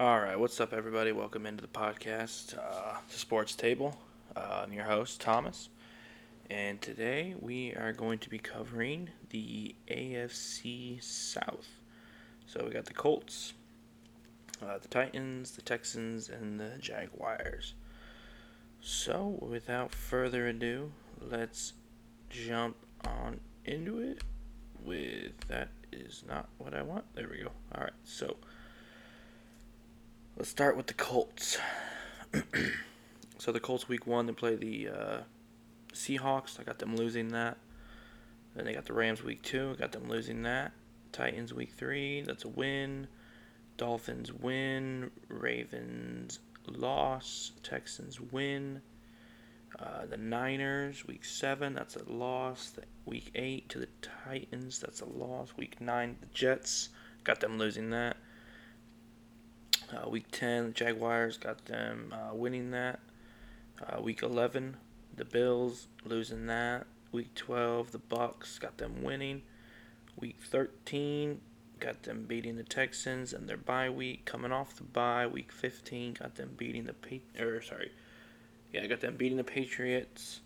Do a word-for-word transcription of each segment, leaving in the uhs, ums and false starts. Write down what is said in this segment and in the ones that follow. All right, what's up, everybody? Welcome into the podcast, uh, the Sports Table. Uh, I'm your host, Thomas, and today we are going to be covering the A F C South. So we got the Colts, uh, the Titans, the Texans, and the Jaguars. So without further ado, let's jump on into it. With that is not what I want. There we go. All right, so. Let's start with the Colts. So the Colts week one, they play the uh, Seahawks. I got them losing that. Then they got the Rams week two. I got them losing that. Titans week three. That's a win. Dolphins win. Ravens loss. Texans win. Uh, the Niners week seven. That's a loss. Week eight to the Titans. That's a loss. Week nine, the Jets. Got them losing that. Uh, week ten, the Jaguars, got them uh, winning that. Uh, week eleven, the Bills, losing that. Week twelve, the Bucks, got them winning. Week thirteen, got them beating the Texans and their bye week. Coming off the bye, week fifteen, got them beating the pa- or sorry, yeah, got them beating the Patriots,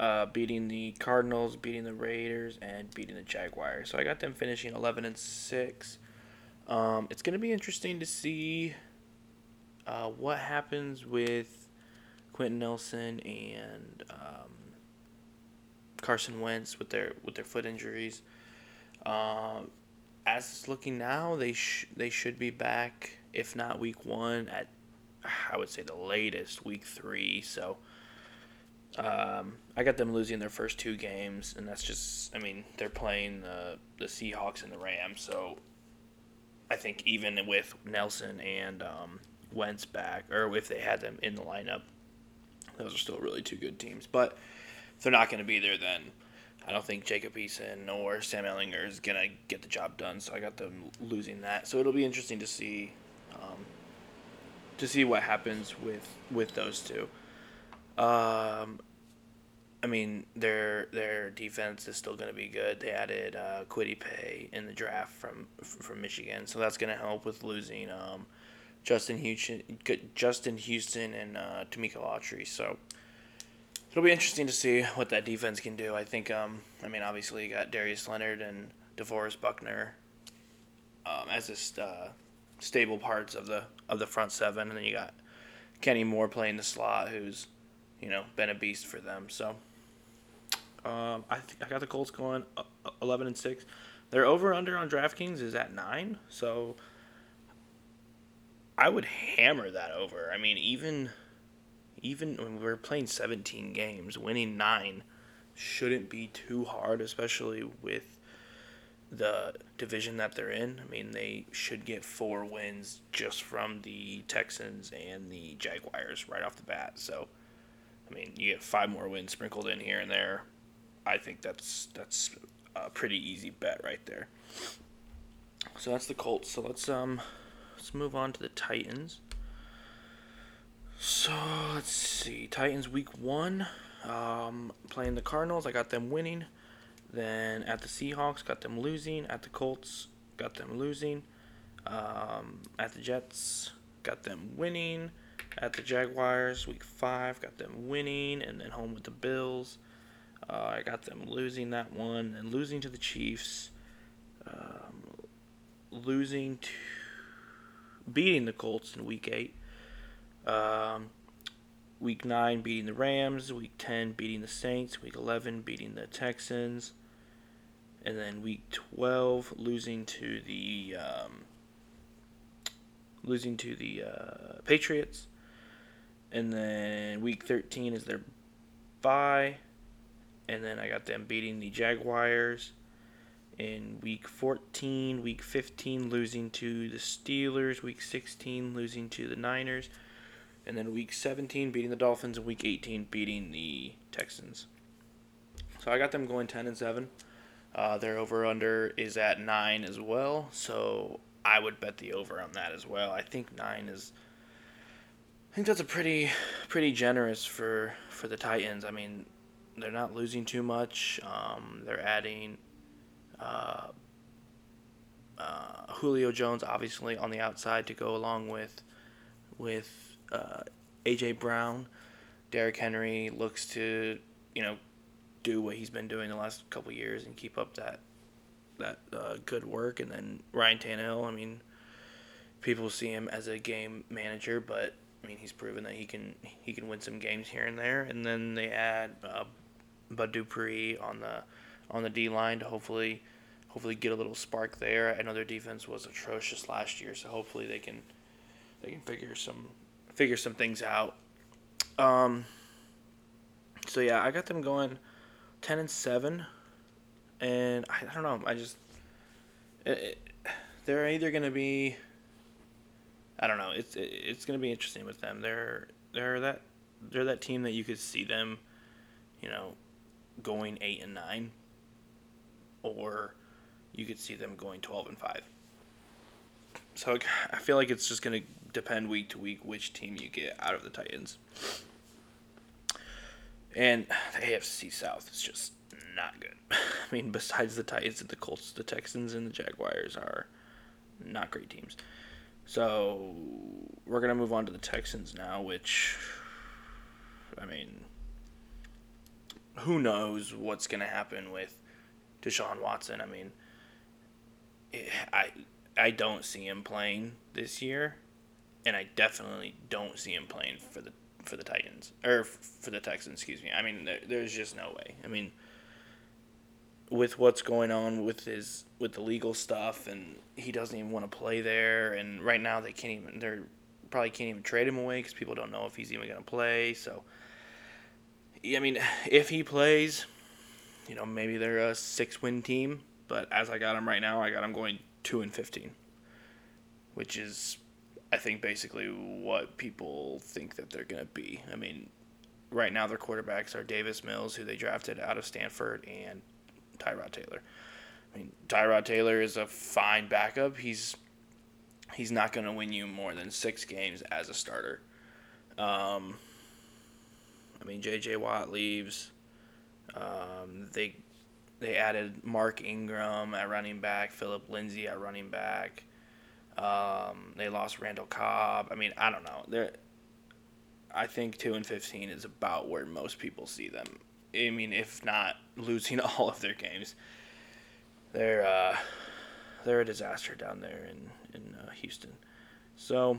uh, beating the Cardinals, beating the Raiders, and beating the Jaguars. So I got them finishing eleven and six. Um, it's going to be interesting to see uh, what happens with Quentin Nelson and um, Carson Wentz with their with their foot injuries. Uh, as it's looking now, they sh- they should be back, if not week one, at I would say the latest week three. So um, I got them losing their first two games, and that's just I mean they're playing the the Seahawks and the Rams, so. I think even with Nelson and um, Wentz back, or if they had them in the lineup, those are still really two good teams. But if they're not going to be there, then I don't think Jacob Eason or Sam Ehlinger is going to get the job done. So I got them losing that. So it'll be interesting to see um, to see what happens with with those two. Um, I mean, their their defense is still going to be good. They added uh, Quiddy Pay in the draft from from Michigan, so that's going to help with losing um, Justin Houston, Justin Houston, and uh, Tameka Lautry. So it'll be interesting to see what that defense can do. I think. Um, I mean, obviously you got Darius Leonard and DeForest Buckner um, as just uh, stable parts of the of the front seven, and then you got Kenny Moore playing the slot, who's you know been a beast for them. So. Um, I th- I got the Colts going eleven and six. Their over under on DraftKings is at nine, so I would hammer that over. I mean, even even when we're playing seventeen games, winning nine shouldn't be too hard, especially with the division that they're in. I mean, they should get four wins just from the Texans and the Jaguars right off the bat. So, I mean, you get five more wins sprinkled in here and there. I think that's that's a pretty easy bet right there. So that's the Colts. So let's um let's move on to the Titans. So let's see, Titans week one, um playing the Cardinals. I got them winning. Then at the Seahawks, got them losing. At the Colts, got them losing. Um, at the Jets, got them winning. At the Jaguars, week five, got them winning, and then home with the Bills. Uh, I got them losing that one, and losing to the Chiefs, um, losing to beating the Colts in week eight, um, week nine beating the Rams, week ten beating the Saints, week eleven beating the Texans, and then week twelve losing to the um, losing to the uh, Patriots, and then week thirteen is their bye. And then I got them beating the Jaguars in week fourteen, week fifteen, losing to the Steelers, week sixteen, losing to the Niners, and then week seventeen, beating the Dolphins, and week eighteen, beating the Texans. So I got them going ten and seven. Uh, their over-under is at nine as well, so I would bet the over on that as well. I think nine is... I think that's a pretty pretty generous for, for the Titans. I mean... They're not losing too much. Um, they're adding uh, uh, Julio Jones, obviously, on the outside to go along with with uh, A J. Brown. Derrick Henry looks to, you know, do what he's been doing the last couple of years and keep up that that uh, good work. And then Ryan Tannehill, I mean, people see him as a game manager, but I mean, he's proven that he can he can win some games here and there. And then they add uh, Bud Dupree on the on the D line to hopefully hopefully get a little spark there. I know their defense was atrocious last year, so hopefully they can they can figure some figure some things out. Um. So yeah, I got them going ten and seven, and I, I don't know. I just it, it, they're either gonna be. I don't know. It's it, it's gonna be interesting with them. They're they're that they're that team that you could see them, you know, going eight and nine, or you could see them going twelve and five. So I feel like it's just gonna depend week to week which team you get out of the Titans. And the A F C South is just not good. I mean, besides the Titans and the Colts, the Texans and the Jaguars are not great teams. So we're going to move on to the Texans now, which, I mean, who knows what's going to happen with Deshaun Watson. I mean, it, I I don't see him playing this year, and I definitely don't see him playing for the for the Titans, or for the Texans, excuse me. I mean, there, there's just no way. I mean, with what's going on with his, with the legal stuff, and he doesn't even want to play there, and right now they can't even, they're probably can't even trade him away because people don't know if he's even going to play, so, I mean, if he plays, you know, maybe they're a six-win team, but as I got him right now, I got him going two and fifteen, which is, I think, basically what people think that they're going to be. I mean, right now their quarterbacks are Davis Mills, who they drafted out of Stanford, and Tyrod Taylor. I mean, Tyrod Taylor is a fine backup. He's he's not going to win you more than six games as a starter. Um, I mean, J J. Watt leaves. Um, they they added Mark Ingram at running back, Phillip Lindsay at running back. Um, they lost Randall Cobb. I mean, I don't know. They're, I think two and fifteen is about where most people see them. I mean, if not losing all of their games, they're uh, they're a disaster down there in in uh, Houston. So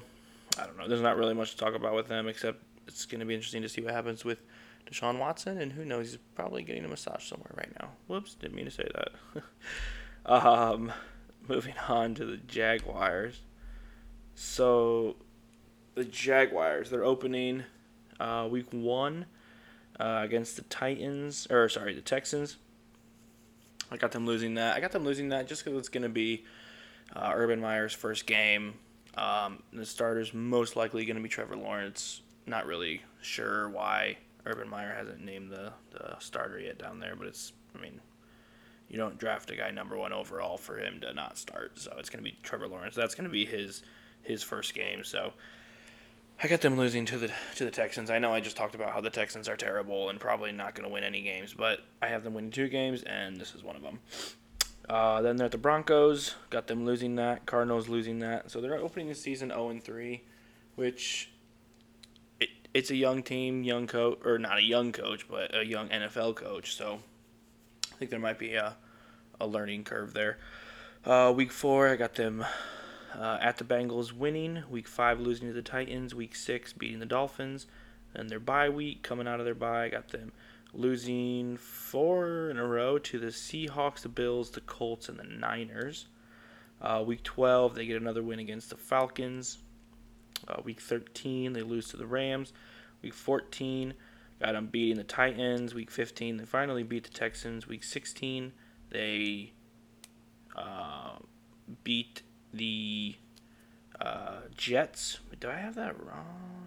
I don't know. There's not really much to talk about with them, except it's going to be interesting to see what happens with Deshaun Watson, and who knows? He's probably getting a massage somewhere right now. Whoops, didn't mean to say that. um. Moving on to the Jaguars. So, the Jaguars, they're opening uh, week one uh, against the Titans, or sorry, the Texans. I got them losing that. I got them losing that just because it's going to be uh, Urban Meyer's first game. Um, the starter's most likely going to be Trevor Lawrence. Not really sure why Urban Meyer hasn't named the, the starter yet down there, but it's, I mean, you don't draft a guy number one overall for him to not start. So it's going to be Trevor Lawrence. That's going to be his his first game. So I got them losing to the to the Texans. I know I just talked about how the Texans are terrible and probably not going to win any games, but I have them winning two games, and this is one of them. Uh, then they're at the Broncos. Got them losing that. Cardinals losing that. So they're opening the season oh and three, which it, it's a young team, young coach, or not a young coach, but a young N F L coach. So I think there might be a, a learning curve there. Uh, week four, I got them uh, at the Bengals winning. Week five, losing to the Titans. Week six, beating the Dolphins. And their bye week, coming out of their bye, I got them losing four in a row to the Seahawks, the Bills, the Colts, and the Niners. Uh, week twelve, they get another win against the Falcons. Uh, week thirteen, they lose to the Rams. Week fourteen, got them beating the Titans. Week fifteen, they finally beat the Texans. Week sixteen, they uh, beat the uh, Jets. Do I have that wrong?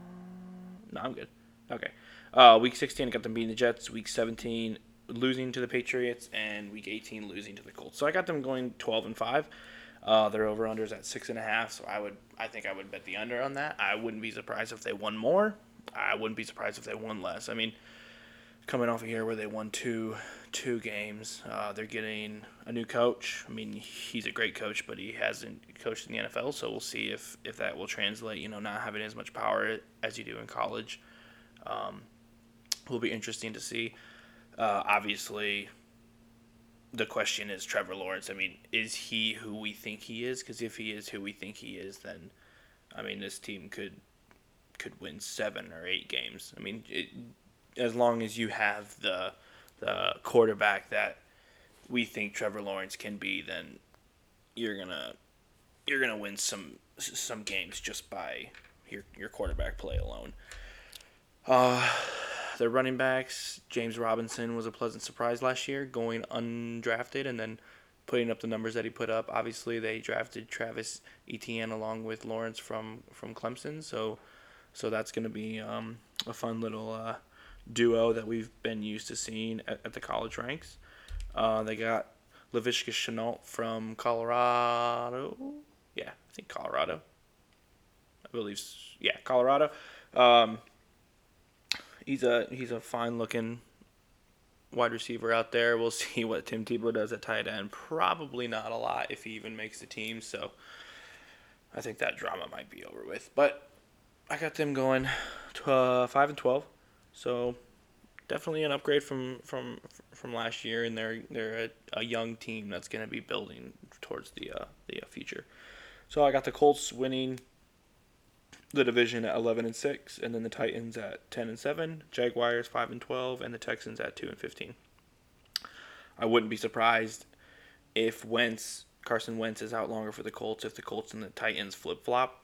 No, I'm good. Okay. Uh, week sixteen, got them beating the Jets. Week seventeen, losing to the Patriots. And week eighteen, losing to the Colts. So I got them going twelve and five. Uh, their over-under is at six and a half, so I would, I think I would bet the under on that. I wouldn't be surprised if they won more. I wouldn't be surprised if they won less. I mean, coming off of here where they won two two games. Uh, they're getting a new coach. I mean, he's a great coach, but he hasn't coached in the N F L, so we'll see if, if that will translate, you know, not having as much power as you do in college. Um, will be interesting to see. Uh, obviously, the question is Trevor Lawrence. I mean, is he who we think he is? Because if he is who we think he is, then, I mean, this team could could win seven or eight games. I mean, it, as long as you have the the quarterback that we think Trevor Lawrence can be, then you're gonna you're gonna win some some games just by your your quarterback play alone. Uh, their running backs, James Robinson was a pleasant surprise last year, going undrafted and then putting up the numbers that he put up. Obviously, they drafted Travis Etienne along with Lawrence from, from Clemson, so so that's going to be um, a fun little uh, duo that we've been used to seeing at, at the college ranks. Uh, they got Laviska Shenault from Colorado. Yeah, I think Colorado. I believe, yeah, Colorado. Um, He's a he's a fine-looking wide receiver out there. We'll see what Tim Tebow does at tight end. Probably not a lot if he even makes the team, so I think that drama might be over with. But I got them going five and twelve, so definitely an upgrade from from, from last year, and they're, they're a, a young team that's going to be building towards the, uh, the future. So I got the Colts winning the division at eleven and six, and then the Titans at ten and seven, Jaguars five and twelve, and the Texans at two and fifteen. I wouldn't be surprised if Wentz, Carson Wentz is out longer for the Colts, if the Colts and the Titans flip-flop.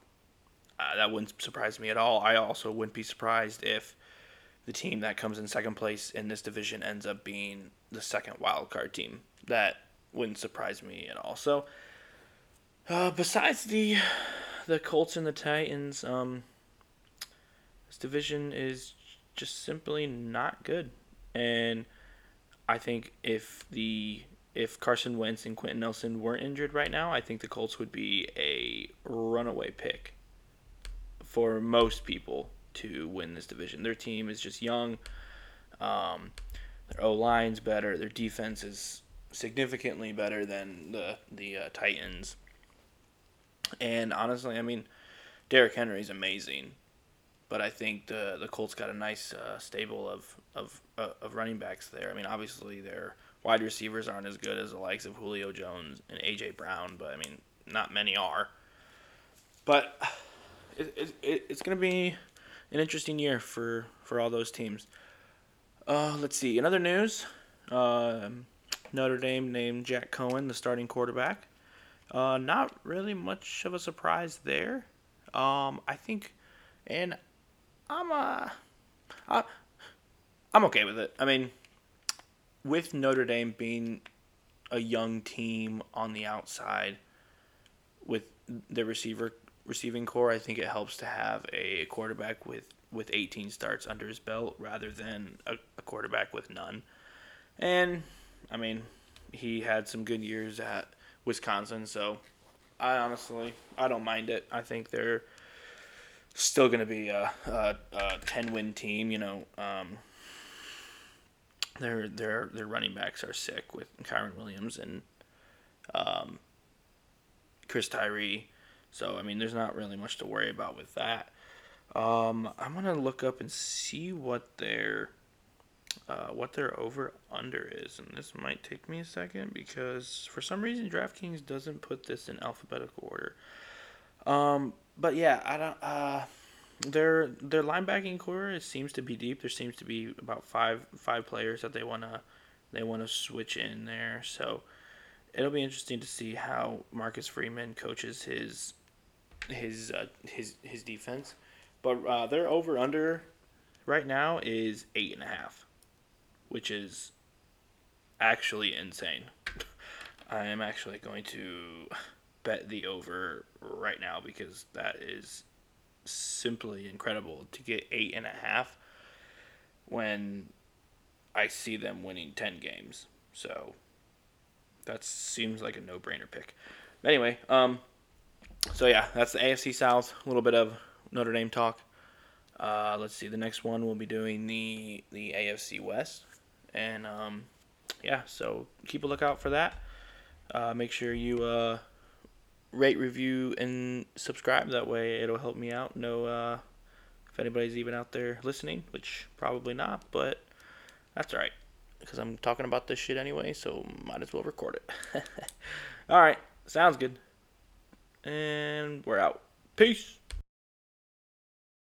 Uh, that wouldn't surprise me at all. I also wouldn't be surprised if the team that comes in second place in this division ends up being the second wildcard team. That wouldn't surprise me at all. So, uh, besides the... The Colts and the Titans, um, this division is just simply not good. And I think if the if Carson Wentz and Quentin Nelson weren't injured right now, I think the Colts would be a runaway pick for most people to win this division. Their team is just young. Um, their O-line's better. Their defense is significantly better than the, the uh, Titans. And honestly, I mean, Derrick Henry's amazing, but I think the the Colts got a nice uh, stable of of uh, of running backs there. I mean, obviously their wide receivers aren't as good as the likes of Julio Jones and A J. Brown, but I mean, not many are. But it, it it's going to be an interesting year for, for all those teams. Uh, let's see. In other news, uh, Notre Dame named Jack Cohen the starting quarterback. Uh, not really much of a surprise there. Um, I think, and I'm uh, I, I'm okay with it. I mean, with Notre Dame being a young team on the outside, with the receiver receiving core, I think it helps to have a quarterback with, with eighteen starts under his belt rather than a, a quarterback with none. And I mean, he had some good years at Wisconsin, so I honestly, I don't mind it. I think they're still going to be a, a, a ten-win team, you know. Um, their their their running backs are sick with Kyron Williams and um, Chris Tyree, so I mean, there's not really much to worry about with that. Um, I'm gonna look up and see what their Uh, what their over-under is, and this might take me a second because for some reason DraftKings doesn't put this in alphabetical order. Um, but yeah, I don't. Uh, their their linebacking core, it seems to be deep. There seems to be about five five players that they wanna they wanna switch in there. So it'll be interesting to see how Marcus Freeman coaches his his uh, his his defense. But uh, their over-under right now is eight and a half. Which is actually insane. I am actually going to bet the over right now because that is simply incredible to get eight and a half when I see them winning ten games. So that seems like a no-brainer pick. Anyway, um, so yeah, that's the A F C South. A little bit of Notre Dame talk. Uh, let's see. The next one we'll be doing the the A F C West, and um, yeah. So keep a lookout for that. Uh, make sure you uh, rate, review, and subscribe. That way, it'll help me out. Know uh, if anybody's even out there listening, which probably not, but that's all right, because I'm talking about this shit anyway, so might as well record it. All right, sounds good. And we're out. Peace.